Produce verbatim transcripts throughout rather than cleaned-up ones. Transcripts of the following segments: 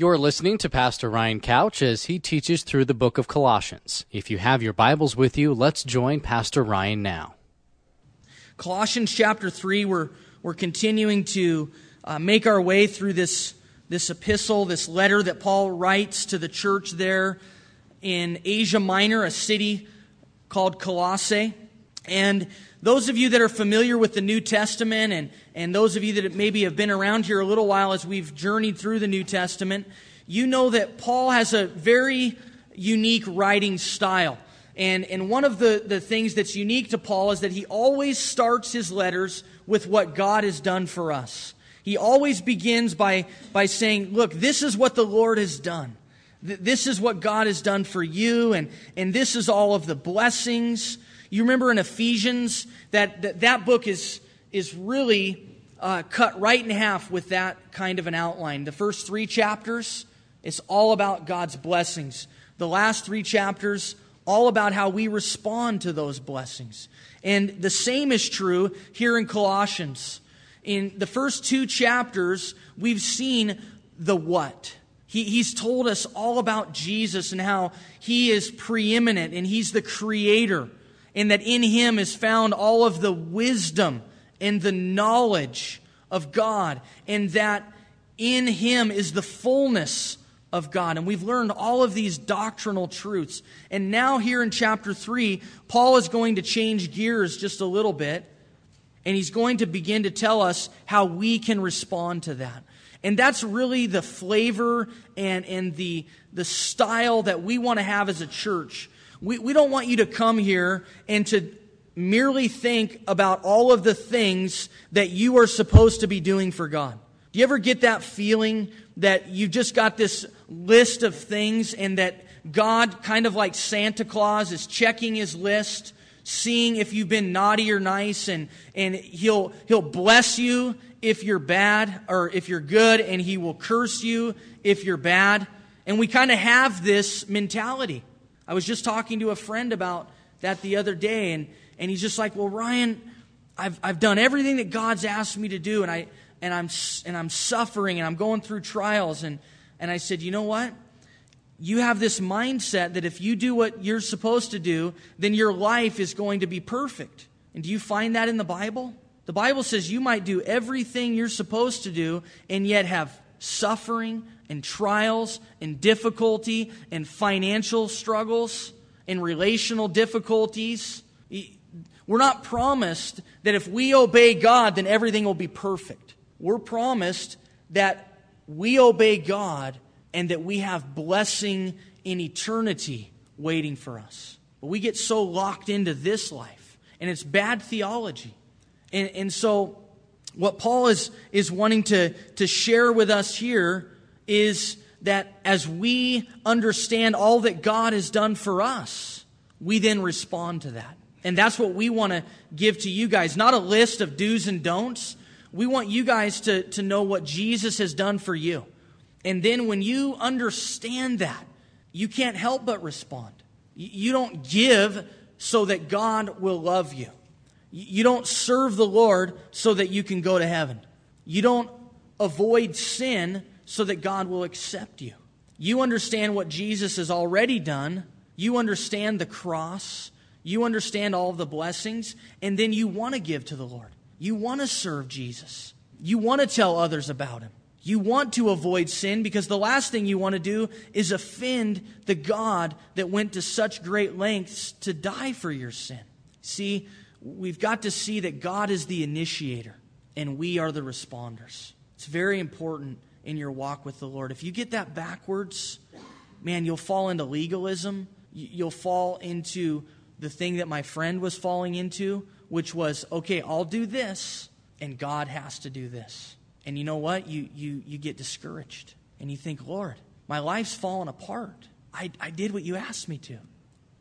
You're listening to Pastor Ryan Couch as he teaches through the book of Colossians. If you have your Bibles with you, let's join Pastor Ryan now. Colossians chapter three, we're, we're continuing to uh, make our way through this, this epistle, this letter that Paul writes to the church there in Asia Minor, a city called Colossae. And those of you that are familiar with the New Testament and, and those of you that maybe have been around here a little while as we've journeyed through the New Testament, you know that Paul has a very unique writing style. And, and one of the, the things that's unique to Paul is that he always starts his letters with what God has done for us. He always begins by, by saying, look, this is what the Lord has done. This is what God has done for you, and, and this is all of the blessings. You remember in Ephesians, that that, that book is, is really uh, cut right in half with that kind of an outline. The first three chapters, it's all about God's blessings. The last three chapters, all about how we respond to those blessings. And the same is true here in Colossians. In the first two chapters, we've seen the what. He, he's told us all about Jesus and how He is preeminent and He's the Creator. And that in Him is found all of the wisdom and the knowledge of God. And that in Him is the fullness of God. And we've learned all of these doctrinal truths. And now here in chapter three, Paul is going to change gears just a little bit. And he's going to begin to tell us how we can respond to that. And that's really the flavor and, and the, the style that we want to have as a church. We we don't want you to come here and to merely think about all of the things that you are supposed to be doing for God. Do you ever get that feeling that you've just got this list of things and that God, kind of like Santa Claus, is checking his list, seeing if you've been naughty or nice, and, and he'll he'll bless you if you're bad or if you're good, and he will curse you if you're bad. And we kind of have this mentality. I was just talking to a friend about that the other day, and, and he's just like, well, Ryan, I've I've done everything that God's asked me to do, and I and I'm and I'm suffering and I'm going through trials. And and I said, you know what? You have this mindset that if you do what you're supposed to do, then your life is going to be perfect. And do you find that in the Bible? The Bible says you might do everything you're supposed to do and yet have suffering and trials and difficulty and financial struggles and relational difficulties. We're not promised that if we obey God, then everything will be perfect. We're promised that we obey God and that we have blessing in eternity waiting for us. But we get so locked into this life, and it's bad theology. And, and so what Paul is, is wanting to, to share with us here is that as we understand all that God has done for us, we then respond to that. And that's what we want to give to you guys. Not a list of do's and don'ts. We want you guys to, to know what Jesus has done for you. And then when you understand that, you can't help but respond. You don't give so that God will love you. You don't serve the Lord so that you can go to heaven. You don't avoid sin so that God will accept you. You understand what Jesus has already done. You understand the cross. You understand all of the blessings. And then you want to give to the Lord. You want to serve Jesus. You want to tell others about Him. You want to avoid sin, because the last thing you want to do is offend the God that went to such great lengths to die for your sin. See, we've got to see that God is the initiator and we are the responders. It's very important in your walk with the Lord. If you get that backwards, man, you'll fall into legalism. You'll fall into the thing that my friend was falling into, which was, okay, I'll do this, and God has to do this. And you know what? You you you get discouraged. And you think, Lord, my life's fallen apart. I, I did what you asked me to.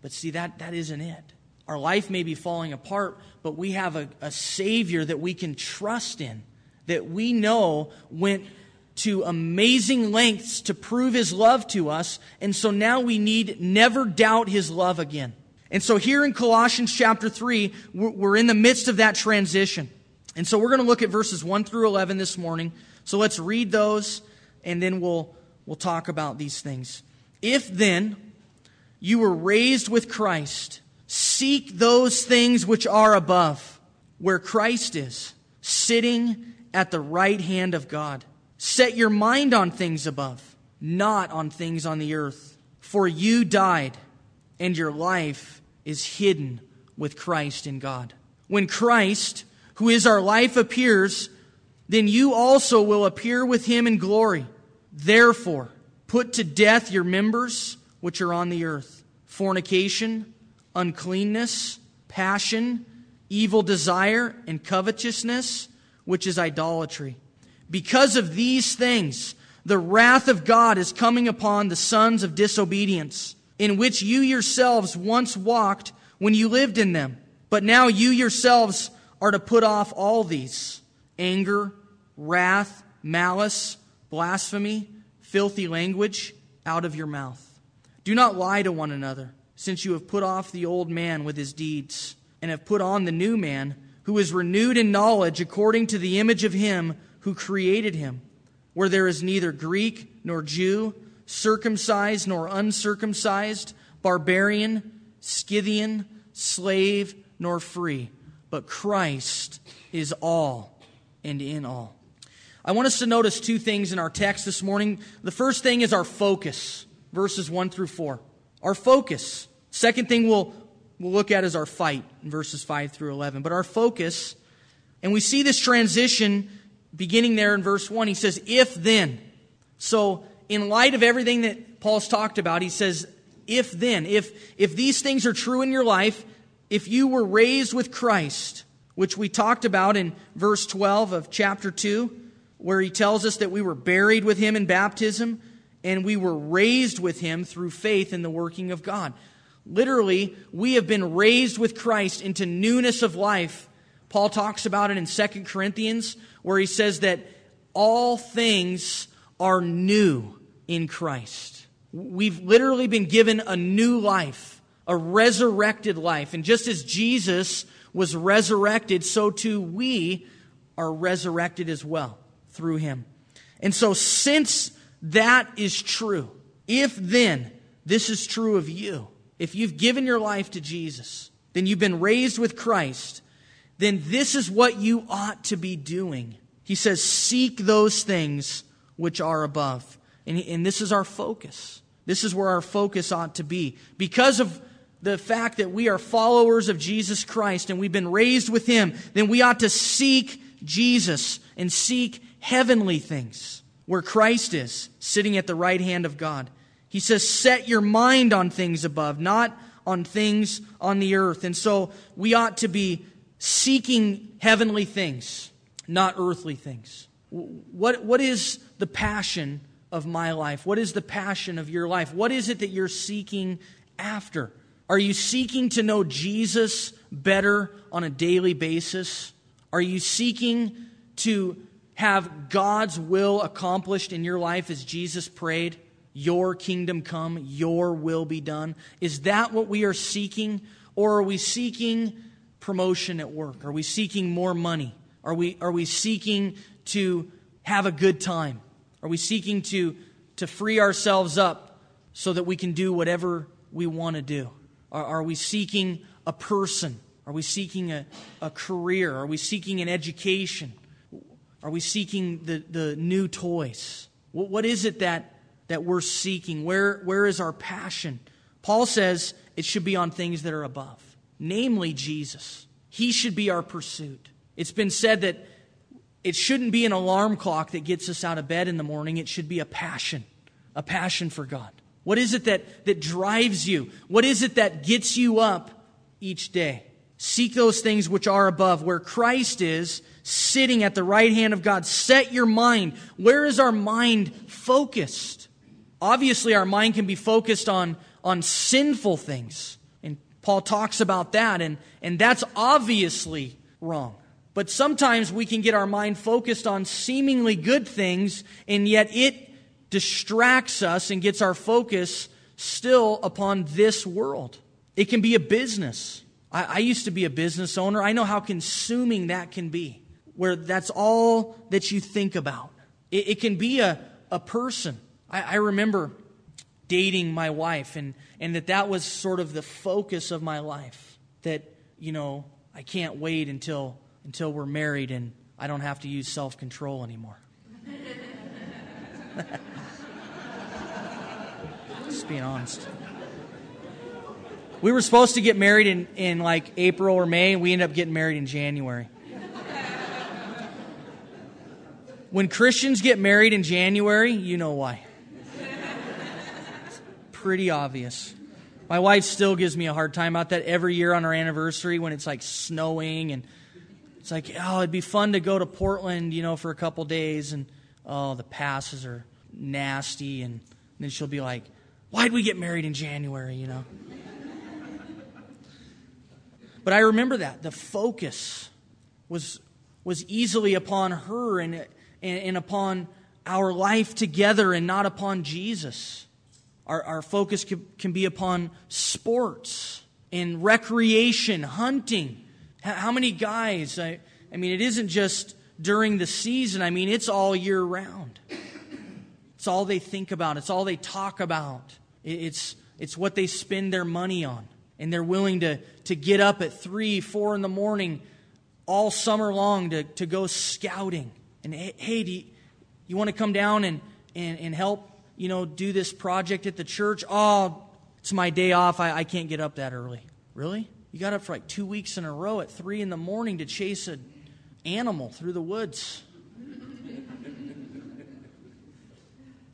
But see, that that isn't it. Our life may be falling apart, but we have a, a Savior that we can trust in, that we know went to amazing lengths to prove His love to us. And so now we need never doubt His love again. And so here in Colossians chapter three, we're in the midst of that transition. And so we're going to look at verses one through eleven this morning. So let's read those, and then we'll we'll talk about these things. If then you were raised with Christ, seek those things which are above, where Christ is, sitting at the right hand of God. Set your mind on things above, not on things on the earth. For you died, and your life is hidden with Christ in God. When Christ, who is our life, appears, then you also will appear with him in glory. Therefore, put to death your members which are on the earth: fornication, uncleanness, passion, evil desire, and covetousness, which is idolatry. Because of these things, the wrath of God is coming upon the sons of disobedience, in which you yourselves once walked when you lived in them. But now you yourselves are to put off all these: anger, wrath, malice, blasphemy, filthy language out of your mouth. Do not lie to one another, since you have put off the old man with his deeds, and have put on the new man, who is renewed in knowledge according to the image of him who created him, where there is neither Greek nor Jew, circumcised nor uncircumcised, barbarian, Scythian, slave nor free, but Christ is all and in all. I want us to notice two things in our text this morning. The first thing is our focus, verses one through four. Our focus. Second thing we'll, we'll look at is our fight, in verses five through eleven. But our focus, and we see this transition beginning there in verse one. He says, if then. So in light of everything that Paul's talked about, he says, if then. If, if these things are true in your life, if you were raised with Christ, which we talked about in verse twelve of chapter two, where he tells us that we were buried with him in baptism, and we were raised with him through faith in the working of God. Literally, we have been raised with Christ into newness of life. Paul talks about it in Second Corinthians, where he says that all things are new in Christ. We've literally been given a new life, a resurrected life. And just as Jesus was resurrected, so too we are resurrected as well through him. And so since that is true, if then this is true of you, if you've given your life to Jesus, then you've been raised with Christ, then this is what you ought to be doing. He says, seek those things which are above. And, and this is our focus. This is where our focus ought to be. Because of the fact that we are followers of Jesus Christ and we've been raised with him, then we ought to seek Jesus and seek heavenly things, where Christ is, sitting at the right hand of God. He says, set your mind on things above, not on things on the earth. And so we ought to be seeking heavenly things, not earthly things. What, what is the passion of my life? What is the passion of your life? What is it that you're seeking after? Are you seeking to know Jesus better on a daily basis? Are you seeking to have God's will accomplished in your life as Jesus prayed, your kingdom come, your will be done? Is that what we are seeking? Or are we seeking promotion at work? Are we seeking more money? Are we, are we seeking to have a good time? Are we seeking to, to free ourselves up so that we can do whatever we want to do? Are, are we seeking a person? Are we seeking a, a career? Are we seeking an education? Are we seeking the, the new toys? What, what is it that, that we're seeking? Where, where is our passion? Paul says it should be on things that are above, namely Jesus. He should be our pursuit. It's been said that it shouldn't be an alarm clock that gets us out of bed in the morning. It should be a passion, a passion for God. What is it that, that drives you? What is it that gets you up each day? Seek those things which are above, where Christ is, sitting at the right hand of God. Set your mind. Where is our mind focused? Obviously, our mind can be focused on, on sinful things. And Paul talks about that, and, and that's obviously wrong. But sometimes we can get our mind focused on seemingly good things, and yet it distracts us and gets our focus still upon this world. It can be a business. I used to be a business owner. I know how consuming that can be, where that's all that you think about. It, it can be a, a person. I, I remember dating my wife, and, and that that was sort of the focus of my life, that, you know, I can't wait until until we're married and I don't have to use self-control anymore. Just being honest. We were supposed to get married in, in like April or May, and we ended up getting married in January. When Christians get married in January, you know why. It's pretty obvious. My wife still gives me a hard time about that every year on our anniversary when it's like snowing, and it's like, oh, it'd be fun to go to Portland, you know, for a couple days, and oh, the passes are nasty, and then she'll be like, why'd we get married in January, you know? But I remember that. The focus was was easily upon her and, and, and upon our life together and not upon Jesus. Our, our focus can, can be upon sports and recreation, hunting. How many guys? I, I mean, it isn't just during the season. I mean, it's all year round. It's all they think about. It's all they talk about. It's, it's what they spend their money on. And they're willing to, to get up at three, four in the morning all summer long to, to go scouting. And, hey, do you, you want to come down and, and, and help, you know, do this project at the church? Oh, it's my day off. I, I can't get up that early. Really? You got up for like two weeks in a row at three in the morning to chase an animal through the woods.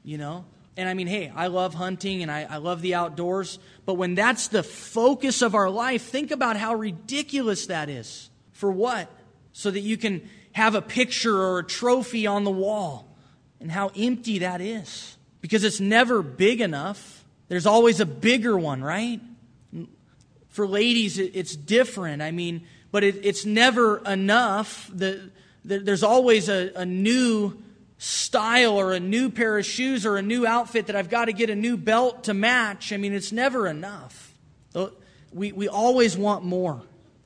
You know? And I mean, hey, I love hunting and I, I love the outdoors. But when that's the focus of our life, think about how ridiculous that is. For what? So that you can have a picture or a trophy on the wall. And how empty that is. Because it's never big enough. There's always a bigger one, right? For ladies, it's different. I mean, but it, it's never enough. The, the, there's always a, a new style or a new pair of shoes or a new outfit that I've got to get a new belt to match. I mean, it's never enough. We, we always want more.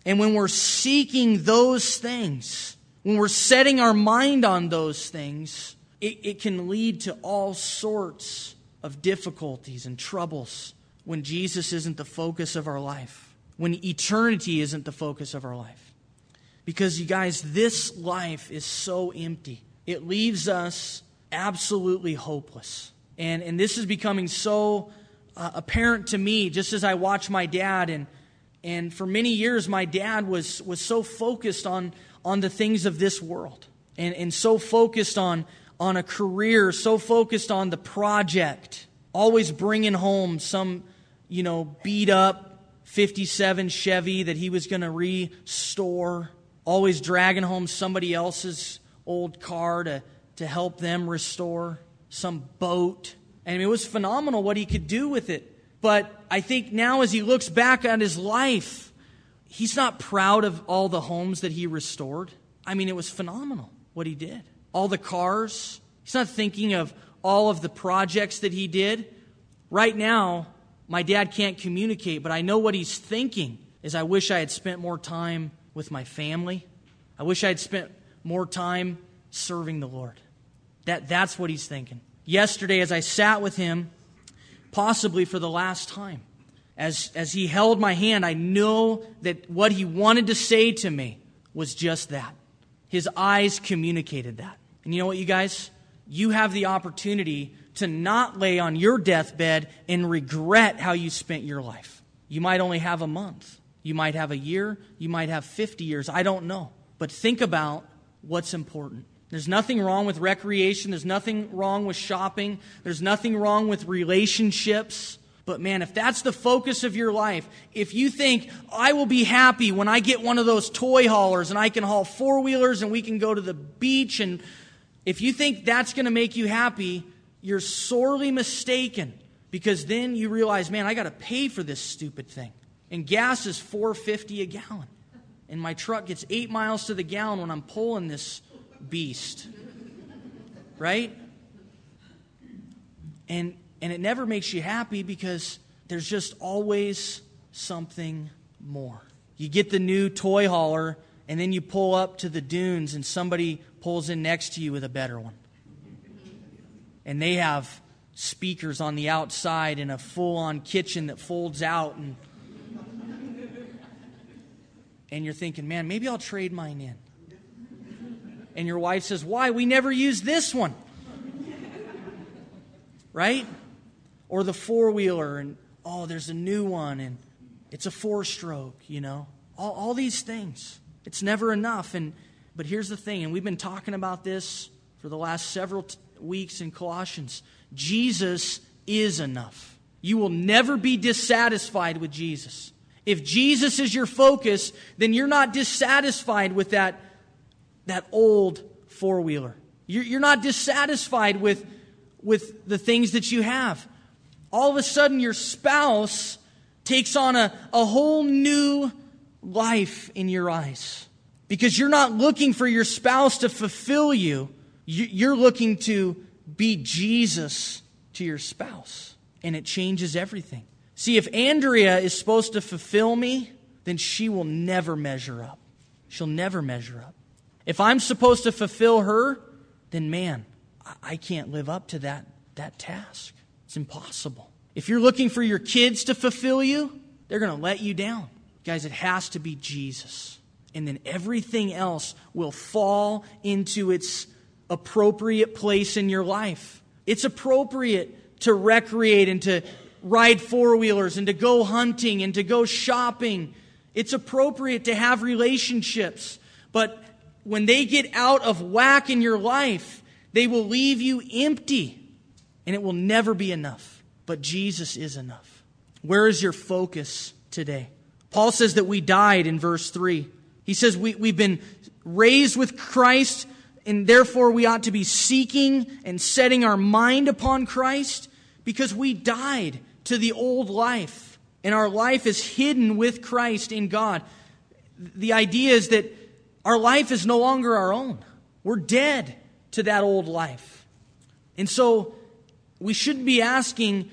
And when we're seeking those things, when we're setting our mind on those things, it, it can lead to all sorts of difficulties and troubles when Jesus isn't the focus of our life, when eternity isn't the focus of our life. Because, you guys, this life is so empty. It leaves us absolutely hopeless. And and this is becoming so uh, apparent to me just as I watch my dad. And and for many years, my dad was, was so focused on, on the things of this world. And, and so focused on, on a career, so focused on the project. Always bringing home some, you know, beat up fifty-seven Chevy that he was going to restore. Always dragging home somebody else's old car to, to help them restore, some boat. And it was phenomenal what he could do with it. But I think now as he looks back at his life, he's not proud of all the homes that he restored. I mean, it was phenomenal what he did. All the cars. He's not thinking of all of the projects that he did. Right now, my dad can't communicate, but I know what he's thinking is, I wish I had spent more time with my family. I wish I had spent more time serving the Lord. That, that's what he's thinking. Yesterday, as I sat with him, possibly for the last time, as, as he held my hand, I know that what he wanted to say to me was just that. His eyes communicated that. And you know what, you guys? You have the opportunity to not lay on your deathbed and regret how you spent your life. You might only have a month. You might have a year. You might have fifty years. I don't know. But think about what's important. There's nothing wrong with recreation. There's nothing wrong with shopping. There's nothing wrong with relationships. But man, if that's the focus of your life, if you think, I will be happy when I get one of those toy haulers and I can haul four-wheelers and we can go to the beach, and if you think that's going to make you happy, you're sorely mistaken, because then you realize, man, I got to pay for this stupid thing. And gas is four dollars and fifty cents a gallon. And my truck gets eight miles to the gallon when I'm pulling this beast. Right? And and it never makes you happy, because there's just always something more. You get the new toy hauler, and then you pull up to the dunes, and somebody pulls in next to you with a better one. And they have speakers on the outside and a full-on kitchen that folds out, and and you're thinking, man, maybe I'll trade mine in. And your wife says, why? We never use this one. Right? Or the four-wheeler, and oh, there's a new one, and it's a four-stroke, you know. All, all these things. It's never enough. And but here's the thing, and we've been talking about this for the last several t- weeks in Colossians. Jesus is enough. You will never be dissatisfied with Jesus. If Jesus is your focus, then you're not dissatisfied with that, that old four-wheeler. You're, you're not dissatisfied with, with the things that you have. All of a sudden, your spouse takes on a, a whole new life in your eyes. Because you're not looking for your spouse to fulfill you. you you're looking to be Jesus to your spouse. And it changes everything. See, if Andrea is supposed to fulfill me, then she will never measure up. She'll never measure up. If I'm supposed to fulfill her, then man, I can't live up to that, that task. It's impossible. If you're looking for your kids to fulfill you, they're going to let you down. Guys, it has to be Jesus. And then everything else will fall into its appropriate place in your life. It's appropriate to recreate and to ride four-wheelers and to go hunting and to go shopping. It's appropriate to have relationships. But when they get out of whack in your life, they will leave you empty. And it will never be enough. But Jesus is enough. Where is your focus today? Paul says that we died in verse three. He says we, we've been raised with Christ, and therefore we ought to be seeking and setting our mind upon Christ, because we died to the old life, and our life is hidden with Christ in God. The idea is that our life is no longer our own. We're dead to that old life. And so we shouldn't be asking,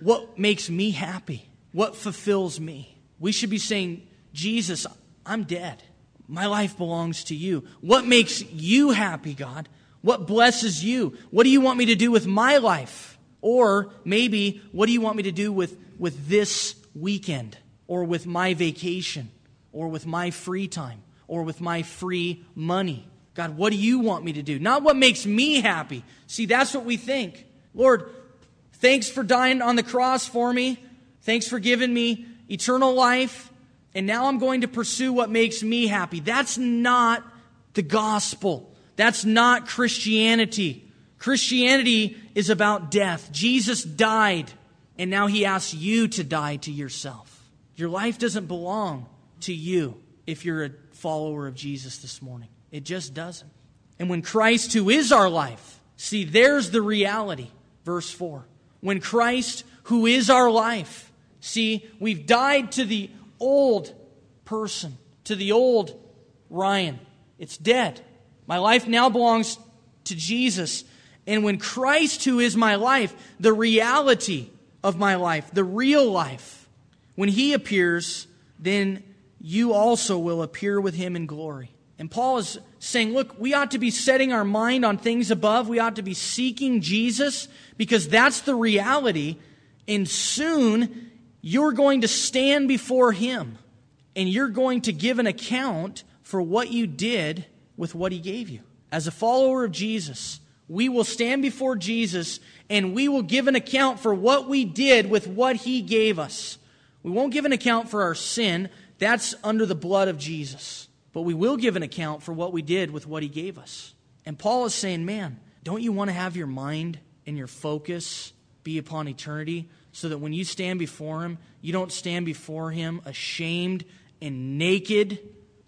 what makes me happy? What fulfills me? We should be saying, Jesus, I'm dead. My life belongs to you. What makes you happy, God? What blesses you? What do you want me to do with my life? Or maybe, what do you want me to do with, with this weekend? Or with my vacation? Or with my free time? Or with my free money? God, what do you want me to do? Not what makes me happy. See, that's what we think. Lord, thanks for dying on the cross for me. Thanks for giving me eternal life. And now I'm going to pursue what makes me happy. That's not the gospel. That's not Christianity. Christianity is about death. Jesus died, and now he asks you to die to yourself. Your life doesn't belong to you if you're a follower of Jesus this morning. It just doesn't. And when Christ, who is our life, see, there's the reality. Verse four. When Christ, who is our life, see, we've died to the old person, to the old Ryan. It's dead. My life now belongs to Jesus. And when Christ, who is my life, the reality of my life, the real life, when he appears, then you also will appear with him in glory. And Paul is saying, look, we ought to be setting our mind on things above. We ought to be seeking Jesus, because that's the reality. And soon, you're going to stand before him, and you're going to give an account for what you did with what he gave you. As a follower of Jesus, we will stand before Jesus, and we will give an account for what we did with what he gave us. We won't give an account for our sin. That's under the blood of Jesus. But we will give an account for what we did with what he gave us. And Paul is saying, man, don't you want to have your mind and your focus be upon eternity, so that when you stand before him, you don't stand before him ashamed and naked,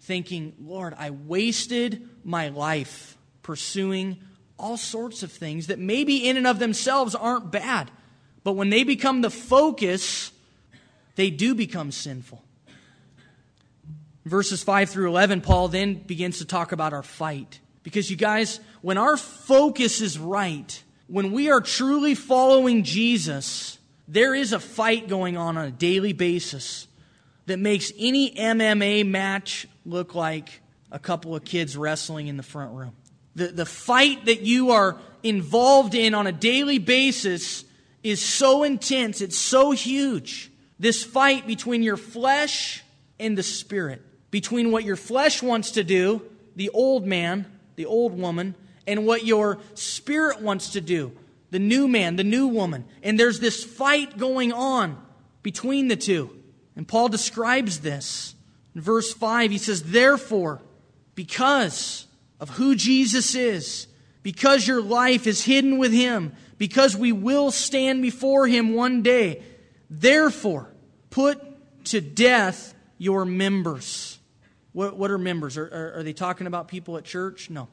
thinking, Lord, I wasted my life pursuing all sorts of things that maybe in and of themselves aren't bad. But when they become the focus, they do become sinful. Verses five through eleven, Paul then begins to talk about our fight. Because you guys, when our focus is right, when we are truly following Jesus, there is a fight going on on a daily basis that makes any M M A match look like a couple of kids wrestling in the front room. The, the fight that you are involved in on a daily basis is so intense, it's so huge. This fight between your flesh and the Spirit. Between what your flesh wants to do, the old man, the old woman, and what your Spirit wants to do, the new man, the new woman. And there's this fight going on between the two. And Paul describes this. In verse five, he says, therefore, because of who Jesus is, because your life is hidden with Him, because we will stand before Him one day, therefore, put to death your members. What, what are members? Are, are, are they talking about people at church? No.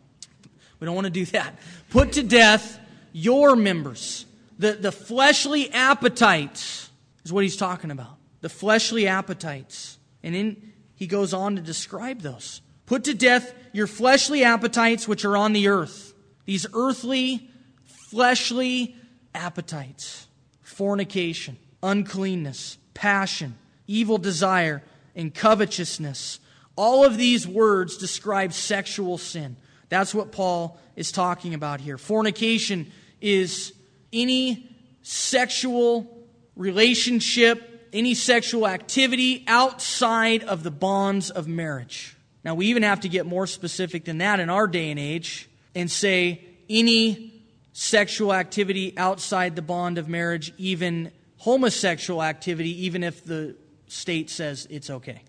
We don't want to do that. Put to death your members. The, the fleshly appetites is what he's talking about. The fleshly appetites. And then he goes on to describe those. Put to death your fleshly appetites which are on the earth. These earthly, fleshly appetites. Fornication, uncleanness, passion, evil desire, and covetousness. All of these words describe sexual sin. That's what Paul is talking about here. Fornication is any sexual relationship, any sexual activity outside of the bonds of marriage. Now, we even have to get more specific than that in our day and age and say any sexual activity outside the bond of marriage, even homosexual activity, even if the state says it's okay.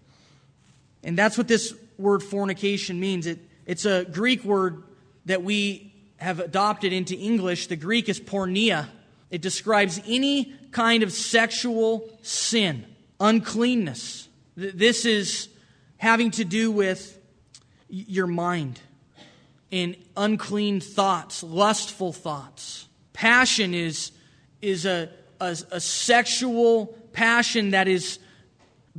And that's what this word fornication means. It It's a Greek word that we have adopted into English. The Greek is porneia. It describes any kind of sexual sin, uncleanness. This is having to do with your mind and unclean thoughts, lustful thoughts. Passion is, is a, a, a sexual passion that is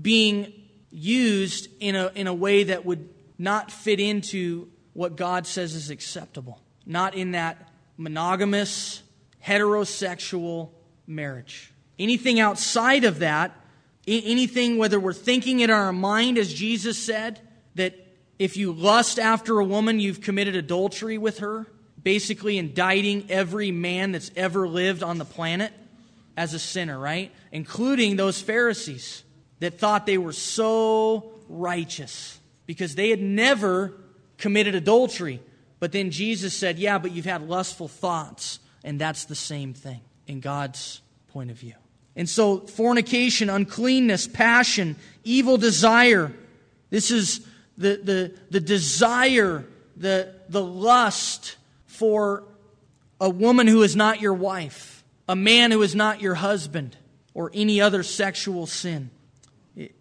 being used in a, in a way that would not fit into what God says is acceptable. Not in that monogamous, heterosexual marriage. Anything outside of that, anything whether we're thinking in our mind, as Jesus said, that if you lust after a woman, you've committed adultery with her, basically indicting every man that's ever lived on the planet as a sinner, right? Including those Pharisees that thought they were so righteous, because they had never committed adultery. But then Jesus said, yeah, but you've had lustful thoughts. And that's the same thing in God's point of view. And so fornication, uncleanness, passion, evil desire. This is the, the, the desire, the, the lust for a woman who is not your wife, a man who is not your husband, or any other sexual sin.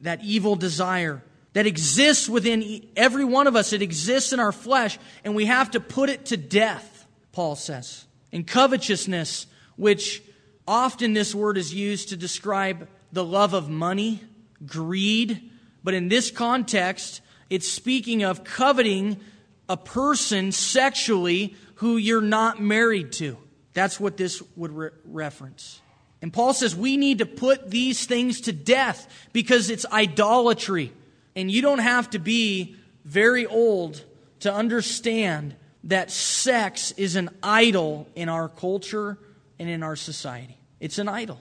That evil desire that exists within every one of us. It exists in our flesh, and we have to put it to death, Paul says. And covetousness, which often this word is used to describe the love of money, greed. But in this context, it's speaking of coveting a person sexually who you're not married to. That's what this would re- reference. And Paul says we need to put these things to death because it's idolatry. And you don't have to be very old to understand that sex is an idol in our culture and in our society. It's an idol.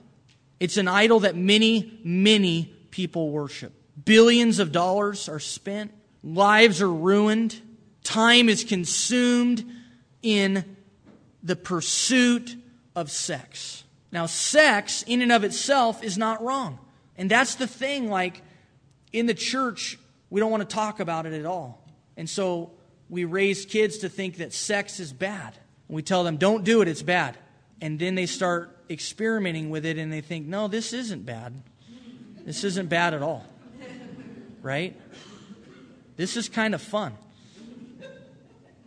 It's an idol that many, many people worship. Billions of dollars are spent. Lives are ruined. Time is consumed in the pursuit of sex. Now, sex in and of itself is not wrong. And that's the thing, like, in the church, we don't want to talk about it at all. And so we raise kids to think that sex is bad. We tell them, don't do it, it's bad. And then they start experimenting with it and they think, no, this isn't bad. This isn't bad at all. Right? This is kind of fun.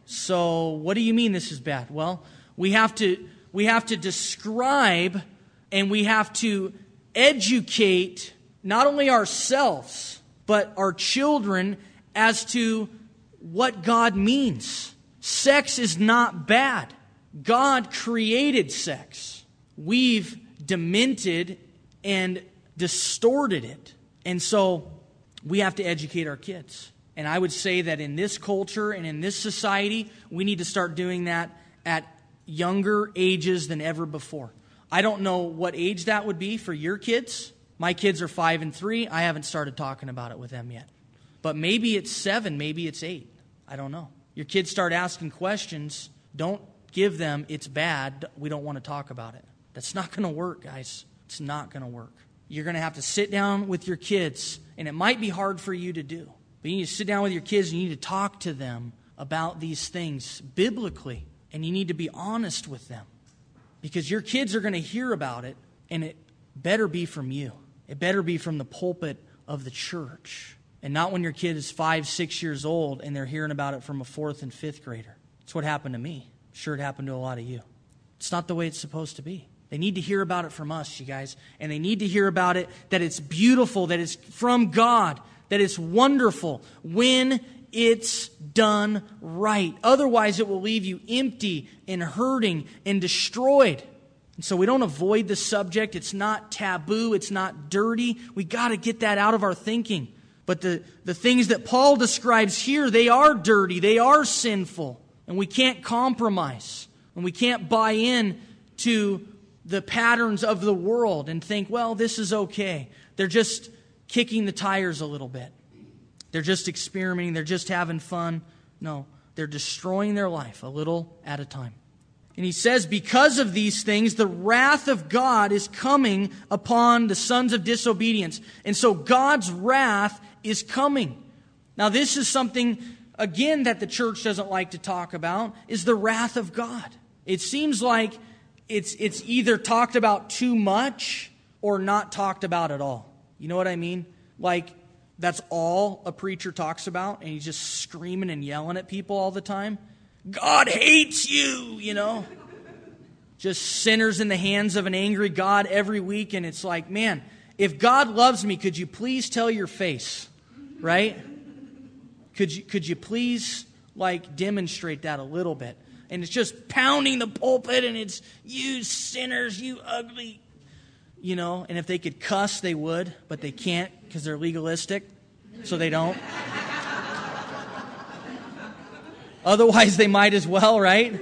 So what do you mean this is bad? Well, we have to we have to describe and we have to educate not only ourselves, but our children as to what God means. Sex is not bad. God created sex. We've demented and distorted it. And so we have to educate our kids. And I would say that in this culture and in this society, we need to start doing that at younger ages than ever before. I don't know what age that would be for your kids. My kids are five and three. I haven't started talking about it with them yet. But maybe it's seven, maybe it's eight. I don't know. Your kids start asking questions. Don't give them, it's bad, we don't want to talk about it. That's not going to work, guys. It's not going to work. You're going to have to sit down with your kids, and it might be hard for you to do. But you need to sit down with your kids, and you need to talk to them about these things biblically. And you need to be honest with them. Because your kids are going to hear about it, and it better be from you. It better be from the pulpit of the church. And not when your kid is five, six years old, and they're hearing about it from a fourth and fifth grader. That's what happened to me. I'm sure it happened to a lot of you. It's not the way it's supposed to be. They need to hear about it from us, you guys. And they need to hear about it, that it's beautiful, that it's from God, that it's wonderful when it's done right. Otherwise, it will leave you empty and hurting and destroyed. And so we don't avoid the subject. It's not taboo. It's not dirty. We got to get that out of our thinking. But the, the things that Paul describes here, they are dirty. They are sinful. And we can't compromise. And we can't buy in to the patterns of the world and think, well, this is okay. They're just kicking the tires a little bit. They're just experimenting. They're just having fun. No, they're destroying their life a little at a time. And he says, because of these things, the wrath of God is coming upon the sons of disobedience. And so God's wrath is coming. Now, this is something, again, that the church doesn't like to talk about, is the wrath of God. It seems like it's it's either talked about too much or not talked about at all. You know what I mean? Like, that's all a preacher talks about, and he's just screaming and yelling at people all the time. God hates you, you know? Just sinners in the hands of an angry God every week, and it's like, man, if God loves me, could you please tell your face, right? Could you, could you please, like, demonstrate that a little bit? And it's just pounding the pulpit, and it's, you sinners, you ugly, you know? And if they could cuss, they would, but they can't, because they're legalistic, so they don't. Otherwise, they might as well, right?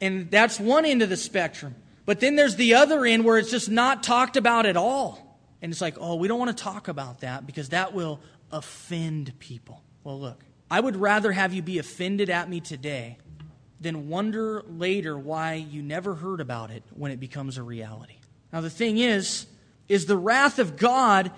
And that's one end of the spectrum. But then there's the other end where it's just not talked about at all. And it's like, oh, we don't want to talk about that because that will offend people. Well, look, I would rather have you be offended at me today than wonder later why you never heard about it when it becomes a reality. Now, the thing is, is the wrath of God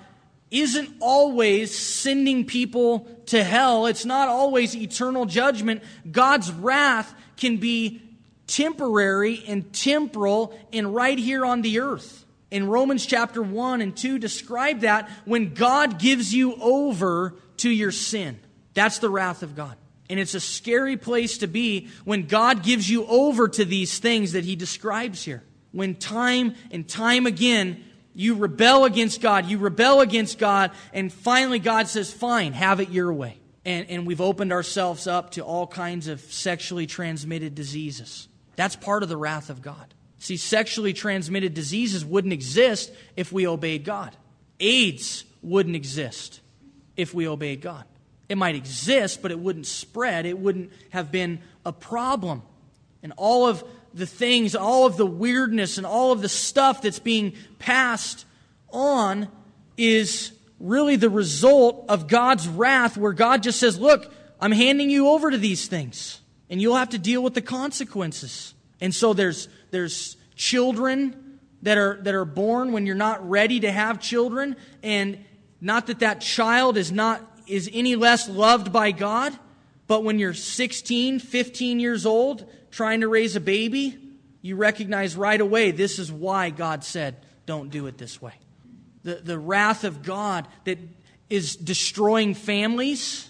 isn't always sending people to hell. It's not always eternal judgment. God's wrath can be temporary and temporal and right here on the earth. In Romans chapter one and two, describe that when God gives you over to your sin. That's the wrath of God. And it's a scary place to be when God gives you over to these things that he describes here. When time and time again, you rebel against God, you rebel against God, and finally God says, fine, have it your way. And, and we've opened ourselves up to all kinds of sexually transmitted diseases. That's part of the wrath of God. See, sexually transmitted diseases wouldn't exist if we obeyed God. AIDS wouldn't exist if we obeyed God. It might exist, but it wouldn't spread. It wouldn't have been a problem. And all of the things, all of the weirdness and all of the stuff that's being passed on is really the result of God's wrath, where God just says, look, I'm handing you over to these things and you'll have to deal with the consequences. And so there's there's children that are that are born when you're not ready to have children, and not that that child is not is any less loved by God, but when you're sixteen, fifteen years old, trying to raise a baby, you recognize right away this is why God said, don't do it this way. The, the wrath of God that is destroying families.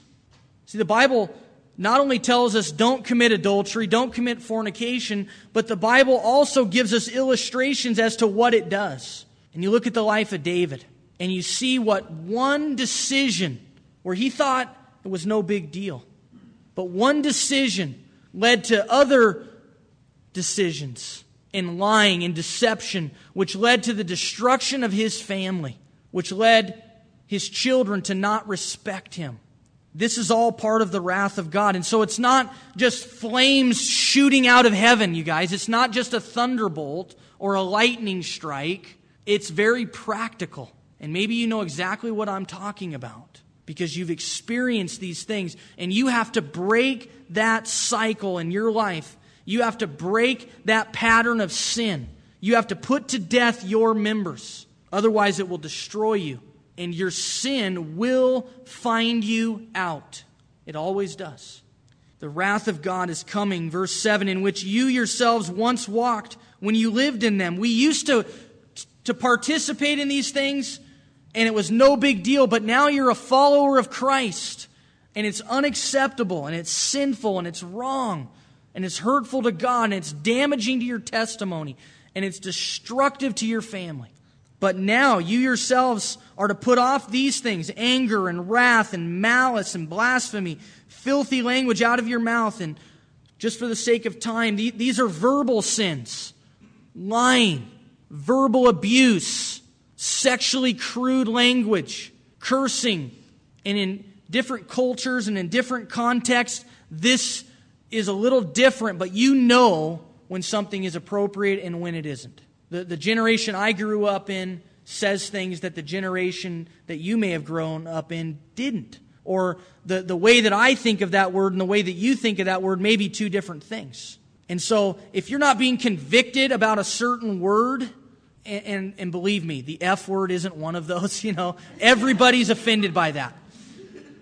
See, the Bible not only tells us don't commit adultery, don't commit fornication, but the Bible also gives us illustrations as to what it does. And you look at the life of David, and you see what one decision, where he thought it was no big deal, but one decision led to other decisions and lying and deception, which led to the destruction of his family, which led his children to not respect him. This is all part of the wrath of God. And so it's not just flames shooting out of heaven, you guys. It's not just a thunderbolt or a lightning strike. It's very practical. And maybe you know exactly what I'm talking about because you've experienced these things. And you have to break that cycle in your life. You have to break that pattern of sin. You have to put to death your members. Otherwise, it will destroy you. And your sin will find you out. It always does. The wrath of God is coming, verse seven, in which you yourselves once walked when you lived in them. We used to, to participate in these things, and it was no big deal. But now you're a follower of Christ, and it's unacceptable, and it's sinful, and it's wrong, and it's hurtful to God, and it's damaging to your testimony, and it's destructive to your family. But now you yourselves are to put off these things, anger and wrath and malice and blasphemy, filthy language out of your mouth. And just for the sake of time, these are verbal sins, lying, verbal abuse, sexually crude language, cursing. And in different cultures and in different contexts, this is a little different, but you know when something is appropriate and when it isn't. The, the generation I grew up in says things that the generation that you may have grown up in didn't. Or the, the way that I think of that word and the way that you think of that word may be two different things. And so if you're not being convicted about a certain word, and, and, and believe me, the F word isn't one of those, you know. Everybody's offended by that.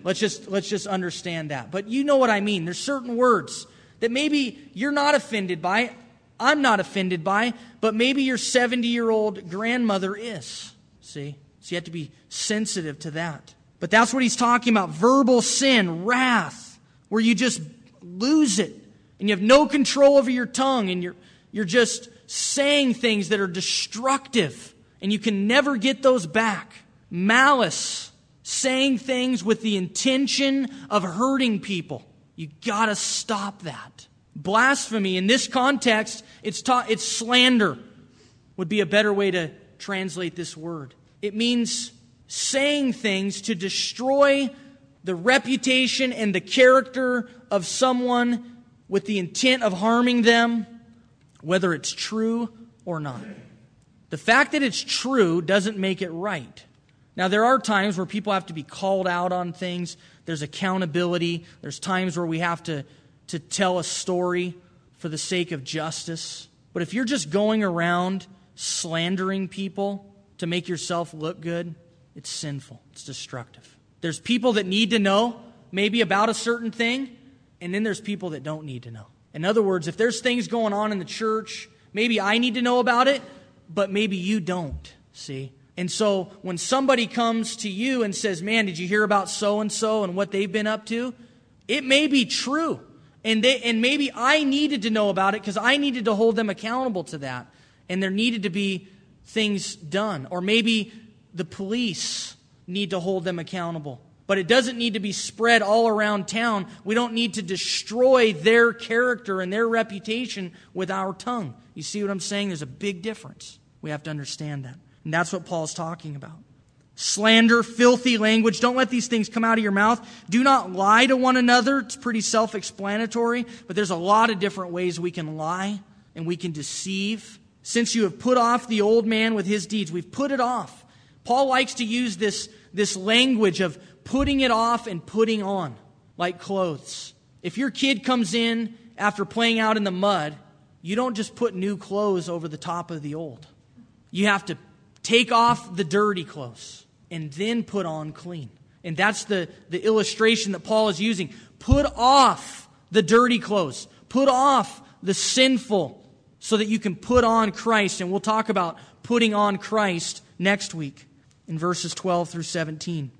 Let's just, let's just understand that. But you know what I mean. There's certain words that maybe you're not offended by. I'm not offended by, but maybe your seventy-year-old grandmother is. See? So you have to be sensitive to that. But that's what he's talking about. Verbal sin, wrath, where you just lose it. And you have no control over your tongue. And you're, you're just saying things that are destructive. And you can never get those back. Malice, saying things with the intention of hurting people. You got to stop that. Blasphemy, in this context, it's, ta- it's slander would be a better way to translate this word. It means saying things to destroy the reputation and the character of someone with the intent of harming them, whether it's true or not. The fact that it's true doesn't make it right. Now, there are times where people have to be called out on things. There's accountability. There's times where we have to to tell a story for the sake of justice. But if you're just going around slandering people to make yourself look good, it's sinful. It's destructive. There's people that need to know maybe about a certain thing, and then there's people that don't need to know. In other words, if there's things going on in the church, maybe I need to know about it, but maybe you don't, see? And so when somebody comes to you and says, man, did you hear about so-and-so and what they've been up to? It may be true. And they, and maybe I needed to know about it because I needed to hold them accountable to that. And there needed to be things done. Or maybe the police need to hold them accountable. But it doesn't need to be spread all around town. We don't need to destroy their character and their reputation with our tongue. You see what I'm saying? There's a big difference. We have to understand that. And that's what Paul's talking about. Slander, filthy language. Don't let these things come out of your mouth. Do not lie to one another. It's pretty self-explanatory, but there's a lot of different ways we can lie and we can deceive. Since you have put off the old man with his deeds, we've put it off. Paul likes to use this, this language of putting it off and putting on, like clothes. If your kid comes in after playing out in the mud, you don't just put new clothes over the top of the old. You have to take off the dirty clothes and then put on clean. And that's the, the illustration that Paul is using. Put off the dirty clothes. Put off the sinful so that you can put on Christ. And we'll talk about putting on Christ next week in verses twelve through seventeen.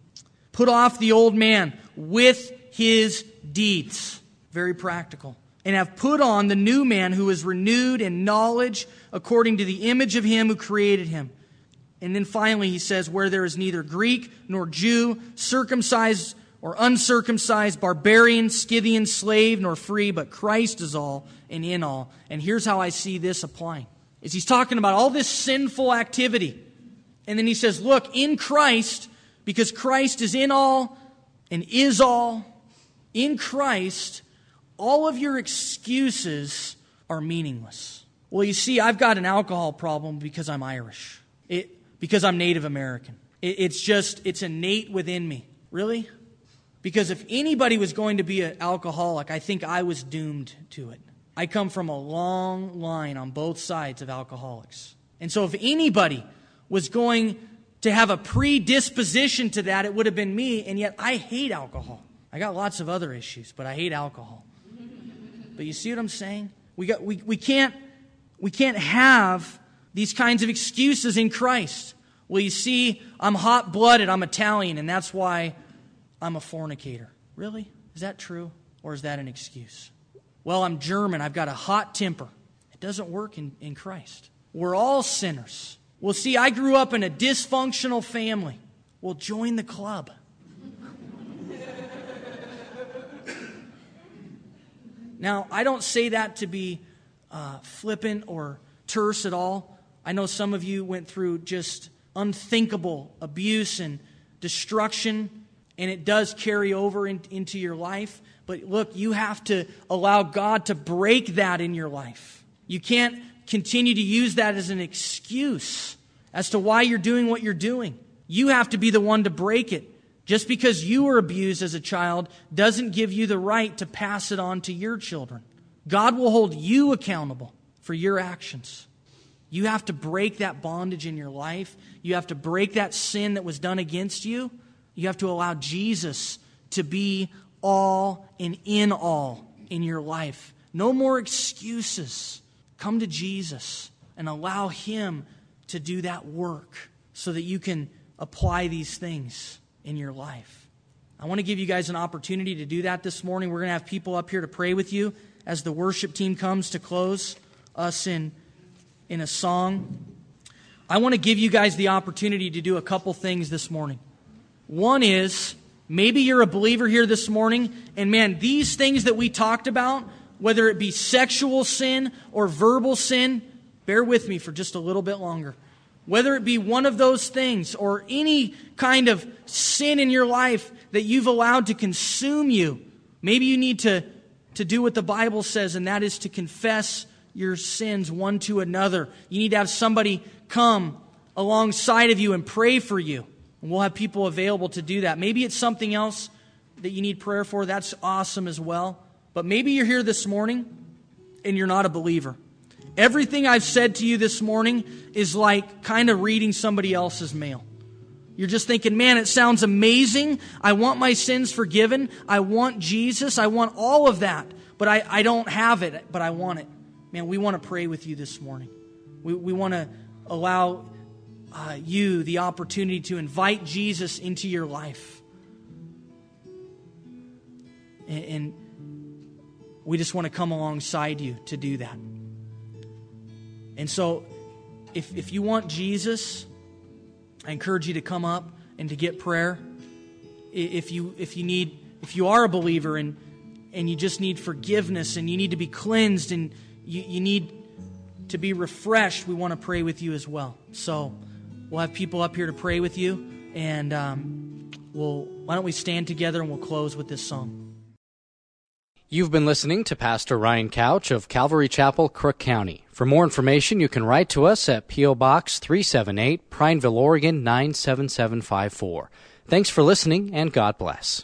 Put off the old man with his deeds. Very practical. And have put on the new man who is renewed in knowledge according to the image of him who created him. And then finally he says, where there is neither Greek nor Jew, circumcised or uncircumcised, barbarian, Scythian, slave, nor free, but Christ is all and in all. And here's how I see this applying. Is he's talking about all this sinful activity. And then he says, look, in Christ, because Christ is in all and is all in Christ, all of your excuses are meaningless. Well, you see, I've got an alcohol problem because I'm Irish, it, because I'm Native American. It, it's just, it's innate within me. Really? Because if anybody was going to be an alcoholic, I think I was doomed to it. I come from a long line on both sides of alcoholics. And so if anybody was going to have a predisposition to that, it would have been me, and yet I hate alcohol. I got lots of other issues, but I hate alcohol. But you see what I'm saying? We got we we can't we can't have these kinds of excuses in Christ. Well, you see, I'm hot-blooded, I'm Italian, and that's why I'm a fornicator. Really? Is that true? Or is that an excuse? Well, I'm German, I've got a hot temper. It doesn't work in, in Christ. We're all sinners. Well, see, I grew up in a dysfunctional family. Well, join the club. Now, I don't say that to be uh, flippant or terse at all. I know some of you went through just unthinkable abuse and destruction, and it does carry over in, into your life. But look, you have to allow God to break that in your life. You can't continue to use that as an excuse as to why you're doing what you're doing. You have to be the one to break it. Just because you were abused as a child doesn't give you the right to pass it on to your children. God will hold you accountable for your actions. You have to break that bondage in your life. You have to break that sin that was done against you. You have to allow Jesus to be all and in all in your life. No more excuses. Come to Jesus and allow Him to do that work so that you can apply these things in your life. I want to give you guys an opportunity to do that this morning. We're going to have people up here to pray with you as the worship team comes to close us in in a song. I want to give you guys the opportunity to do a couple things this morning. One is, maybe you're a believer here this morning, and man, these things that we talked about, whether it be sexual sin or verbal sin, bear with me for just a little bit longer. Whether it be one of those things or any kind of sin in your life that you've allowed to consume you, maybe you need to, to do what the Bible says, and that is to confess your sins one to another. You need to have somebody come alongside of you and pray for you. And we'll have people available to do that. Maybe it's something else that you need prayer for. That's awesome as well. But maybe you're here this morning and you're not a believer. Everything I've said to you this morning is like kind of reading somebody else's mail. You're just thinking, man, it sounds amazing. I want my sins forgiven. I want Jesus. I want all of that. But I, I don't have it, but I want it. Man, we want to pray with you this morning. We, we want to allow uh, you the opportunity to invite Jesus into your life. And... and we just want to come alongside you to do that. And so, if, if you want Jesus, I encourage you to come up and to get prayer. If you if you need if you are a believer and and you just need forgiveness and you need to be cleansed and you, you need to be refreshed, we want to pray with you as well. So we'll have people up here to pray with you, and um, we'll why don't we stand together and we'll close with this song. You've been listening to Pastor Ryan Couch of Calvary Chapel, Crook County. For more information, you can write to us at P O. Box three seventy-eight, Prineville, Oregon nine seven seven five four. Thanks for listening, and God bless.